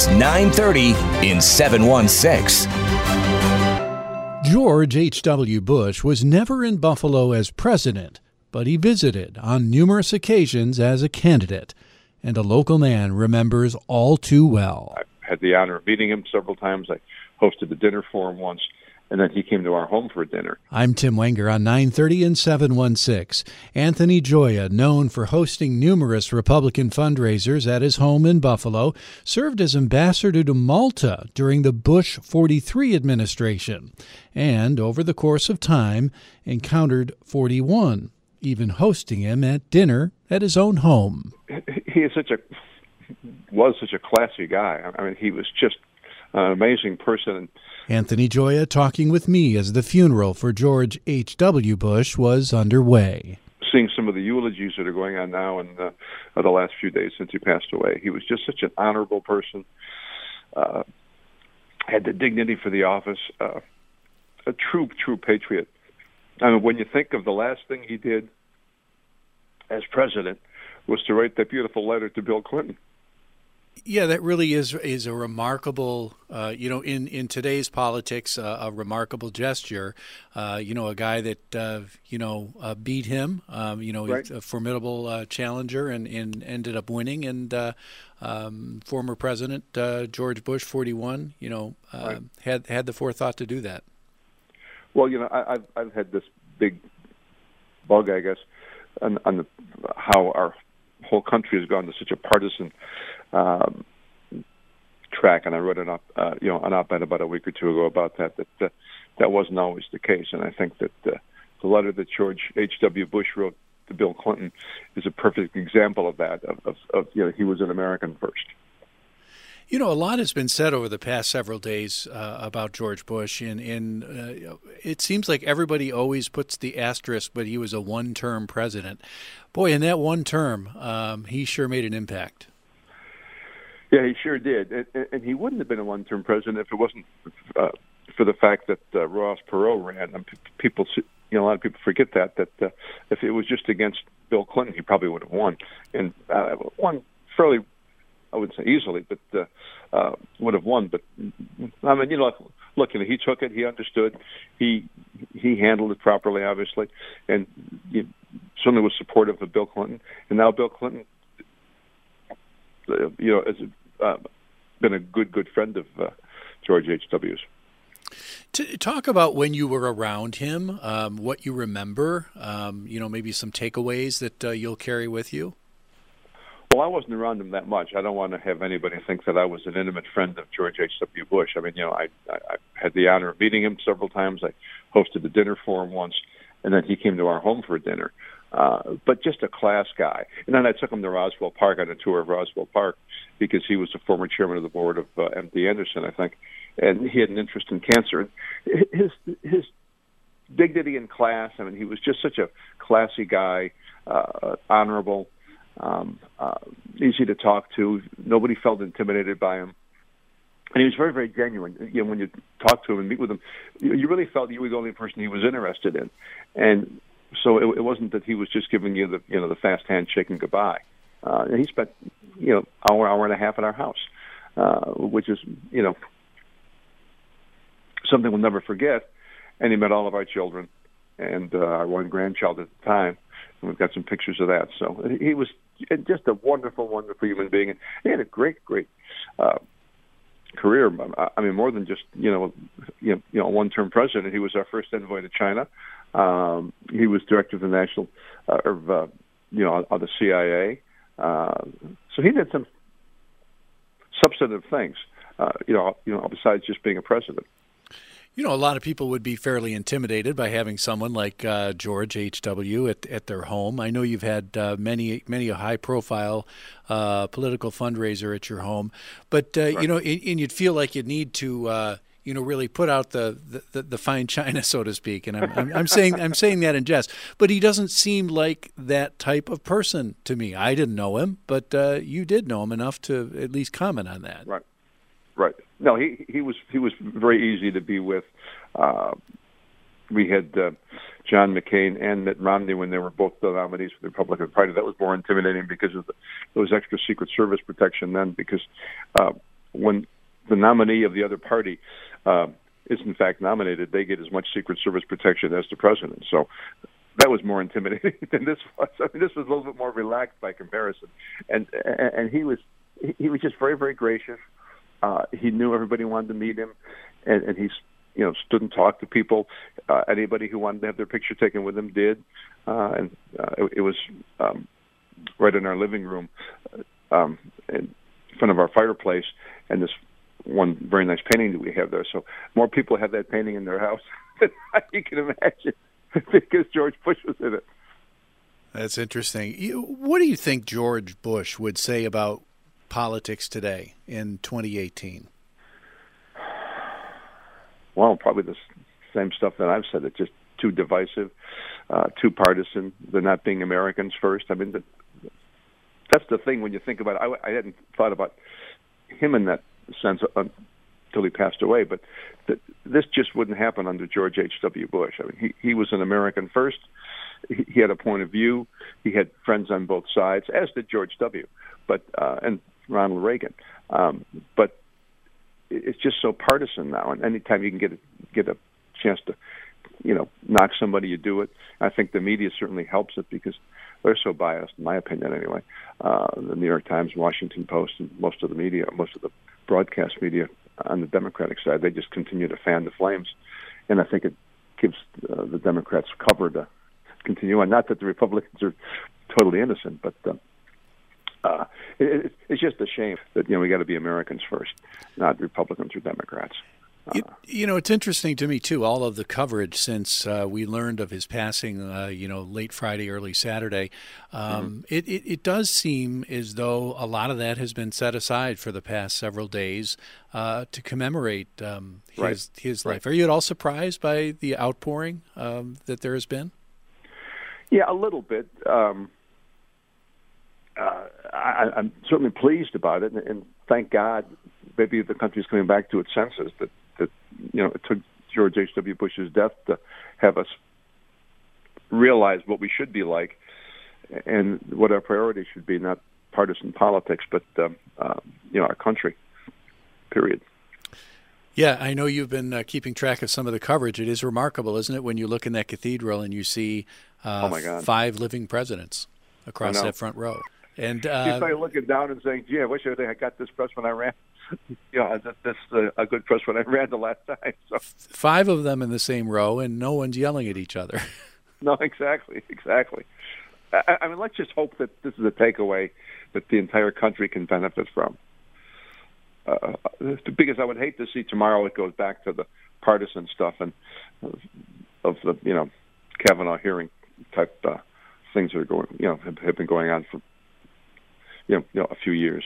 It's 930 in 716. George H.W. Bush was never in Buffalo as president, but he visited on numerous occasions as a candidate, and a local man remembers all too well. I had the honor of meeting him several times. I hosted a dinner for him once, and then he came to our home for dinner. I'm Tim Wenger on 930 and 716. Anthony Gioia, known for hosting numerous Republican fundraisers at his home in Buffalo, served as ambassador to Malta during the Bush 43 administration, and over the course of time encountered 41, even hosting him at dinner at his own home. He is was such a classy guy. I mean, he was just an amazing person. Anthony Gioia talking with me as the funeral for George H.W. Bush was underway. Seeing some of the eulogies that are going on now in the last few days since he passed away, he was just such an honorable person, had the dignity for the office, a true patriot. I mean, when you think of the last thing he did as president was to write that beautiful letter to Bill Clinton. Yeah, that really is a remarkable, in today's politics, a remarkable gesture. A guy that, beat him, right. A formidable challenger and ended up winning. And former President George Bush, 41, right. had the forethought to do that. Well, I've had this big bug, I guess, on how our whole country has gone to such a partisan track, and I wrote an op-ed about a week or two ago about that wasn't always the case. And I think that the letter that George H.W. Bush wrote to Bill Clinton is a perfect example of that. He was an American first. A lot has been said over the past several days about George Bush, and it seems like everybody always puts the asterisk, but he was a one-term president. Boy, in that one term, he sure made an impact. Yeah, he sure did. And he wouldn't have been a one-term president if it wasn't for the fact that Ross Perot ran. And people, a lot of people forget that if it was just against Bill Clinton, he probably would have won. And won fairly, I wouldn't say easily, but would have won. But I mean, he took it. He understood. He handled it properly, obviously, and certainly was supportive of Bill Clinton. And now Bill Clinton, has been a good friend of George H.W.'s. To talk about when you were around him, what you remember, maybe some takeaways that you'll carry with you. Well, I wasn't around him that much. I don't want to have anybody think that I was an intimate friend of George H.W. Bush. I mean, I had the honor of meeting him several times. I hosted a dinner for him once, and then he came to our home for dinner. But just a class guy. And then I took him to Roswell Park on a tour of Roswell Park because he was the former chairman of the board of M.D. Anderson, I think, and he had an interest in cancer. His dignity in class, I mean, he was just such a classy guy, honorable, easy to talk to. Nobody felt intimidated by him. And he was very, very genuine. When you talk to him and meet with him, you really felt you were the only person he was interested in. And so it wasn't that he was just giving you the fast handshake and goodbye. And he spent, hour and a half at our house, which is, something we'll never forget. And he met all of our children and our one grandchild at the time. And we've got some pictures of that. So he was just a wonderful, wonderful human being. And he had a great career. I mean, more than just one-term president. He was our first envoy to China. He was director of the national, of the CIA. So he did some substantive things, besides just being a president. A lot of people would be fairly intimidated by having someone like George H.W. at their home. I know you've had many a high-profile political fundraiser at your home, but right. And you'd feel like you'd need to, really put out the fine china, so to speak. And I'm saying that in jest. But he doesn't seem like that type of person to me. I didn't know him, but you did know him enough to at least comment on that. Right. Right. No, he was very easy to be with. We had John McCain and Mitt Romney when they were both the nominees for the Republican Party. That was more intimidating because of there was extra Secret Service protection then because when the nominee of the other party is in fact nominated, they get as much Secret Service protection as the president. So that was more intimidating than this was. I mean, this was a little bit more relaxed by comparison. And he was just very, very gracious. He knew everybody wanted to meet him, and he's, you know, stood and talked to people. Anybody who wanted to have their picture taken with him did. And it was right in our living room in front of our fireplace, and this one very nice painting that we have there. So more people have that painting in their house than you can imagine, because George Bush was in it. That's interesting. What do you think George Bush would say about politics today in 2018? Well, probably the same stuff that I've said. It's just too divisive, too partisan. They're not being Americans first. I mean, that's the thing when you think about it. I hadn't thought about him in that sense until he passed away, but this just wouldn't happen under George H.W. Bush. I mean, he was an American first. He had a point of view. He had friends on both sides, as did George W. But and Ronald Reagan. But it's just so partisan now. And anytime you can get a chance to, you know, knock somebody, you do it. I think the media certainly helps it because they're so biased, in my opinion, anyway. The New York Times, Washington Post, and most of the media, most of the broadcast media on the Democratic side, they just continue to fan the flames. And I think it gives the Democrats cover to continue on. Not that the Republicans are totally innocent, but it's just a shame that, you know, we got to be Americans first, not Republicans or Democrats. You know, it's interesting to me, too, all of the coverage since we learned of his passing, late Friday, early Saturday. It does seem as though a lot of that has been set aside for the past several days to commemorate his life. Are you at all surprised by the outpouring that there has been? Yeah, a little bit. I'm certainly pleased about it, and thank God maybe the country's coming back to its senses that you know, it took George H.W. Bush's death to have us realize what we should be like and what our priorities should be, not partisan politics, but, our country, period. Yeah, I know you've been keeping track of some of the coverage. It is remarkable, isn't it, when you look in that cathedral and you see five living presidents across that front row. And you start looking down and saying, "Gee, I wish I got this press when I ran. A good press when I ran the last time." So. Five of them in the same row, and no one's yelling at each other. No, exactly. I mean, let's just hope that this is a takeaway that the entire country can benefit from. Because I would hate to see tomorrow it goes back to the partisan stuff and of the Kavanaugh hearing type things that are going have been going on for. A few years.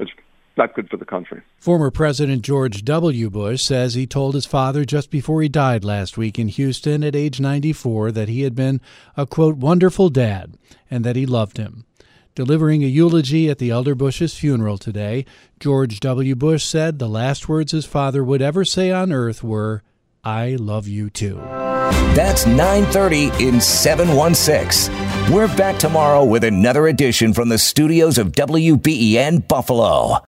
It's not good for the country. Former President George W. Bush says he told his father just before he died last week in Houston at age 94 that he had been a, quote, wonderful dad and that he loved him. Delivering a eulogy at the elder Bush's funeral today, George W. Bush said the last words his father would ever say on earth were, "I love you too." That's 930 in 716. We're back tomorrow with another edition from the studios of WBEN Buffalo.